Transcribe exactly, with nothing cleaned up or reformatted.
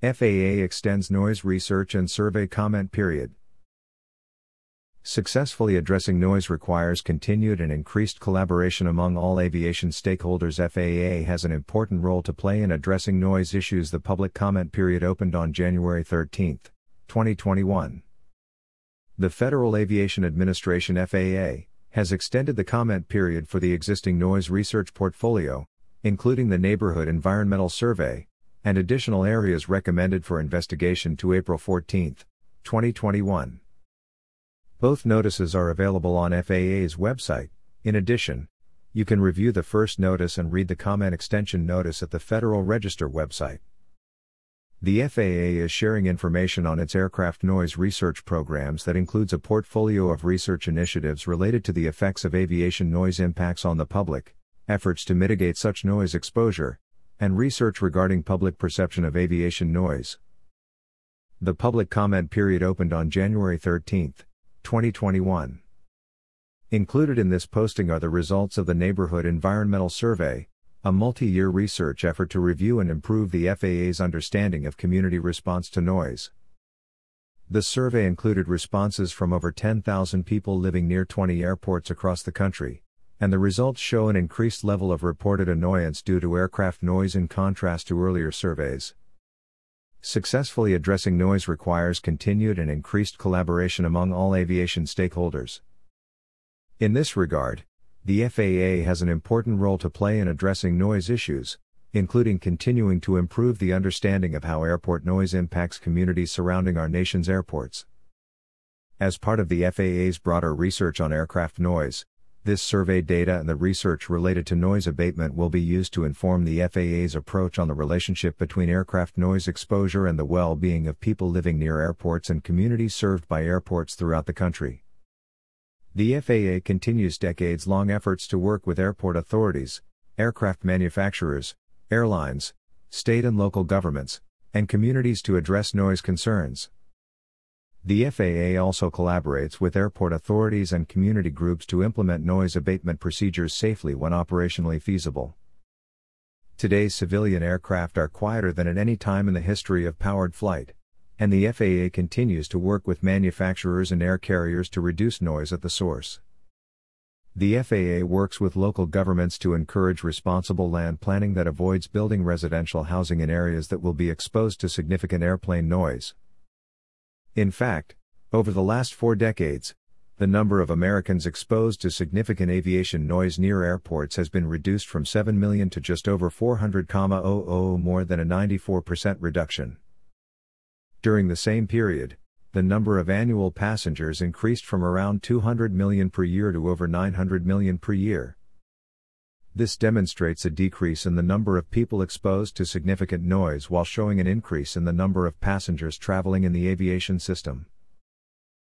F A A extends noise research and survey comment period. Successfully addressing noise requires continued and increased collaboration among all aviation stakeholders. F A A has an important role to play in addressing noise issues. The public comment period opened on January thirteenth, twenty twenty-one. The Federal Aviation Administration F A A has extended the comment period for the existing noise research portfolio, including the Neighborhood Environmental Survey, and additional areas recommended for investigation to April fourteenth, twenty twenty-one. Both notices are available on F A A's website. In addition, you can review the first notice and read the comment extension notice at the Federal Register website. The F A A is sharing information on its aircraft noise research programs that includes a portfolio of research initiatives related to the effects of aviation noise impacts on the public, efforts to mitigate such noise exposure, and research regarding public perception of aviation noise. The public comment period opened on January thirteenth, twenty twenty-one. Included in this posting are the results of the Neighborhood Environmental Survey, a multi-year research effort to review and improve the F A A's understanding of community response to noise. The survey included responses from over ten thousand people living near twenty airports across the country, and the results show an increased level of reported annoyance due to aircraft noise in contrast to earlier surveys. Successfully addressing noise requires continued and increased collaboration among all aviation stakeholders. In this regard, the F A A has an important role to play in addressing noise issues, including continuing to improve the understanding of how airport noise impacts communities surrounding our nation's airports. As part of the F A A's broader research on aircraft noise, this survey data and the research related to noise abatement will be used to inform the F A A's approach on the relationship between aircraft noise exposure and the well-being of people living near airports and communities served by airports throughout the country. The F A A continues decades-long efforts to work with airport authorities, aircraft manufacturers, airlines, state and local governments, and communities to address noise concerns. The F A A also collaborates with airport authorities and community groups to implement noise abatement procedures safely when operationally feasible. Today's civilian aircraft are quieter than at any time in the history of powered flight, and the F A A continues to work with manufacturers and air carriers to reduce noise at the source. The F A A works with local governments to encourage responsible land planning that avoids building residential housing in areas that will be exposed to significant airplane noise. In fact, over the last four decades, the number of Americans exposed to significant aviation noise near airports has been reduced from seven million to just over four hundred thousand, more than a ninety-four percent reduction. During the same period, the number of annual passengers increased from around two hundred million per year to over nine hundred million per year. This demonstrates a decrease in the number of people exposed to significant noise while showing an increase in the number of passengers traveling in the aviation system.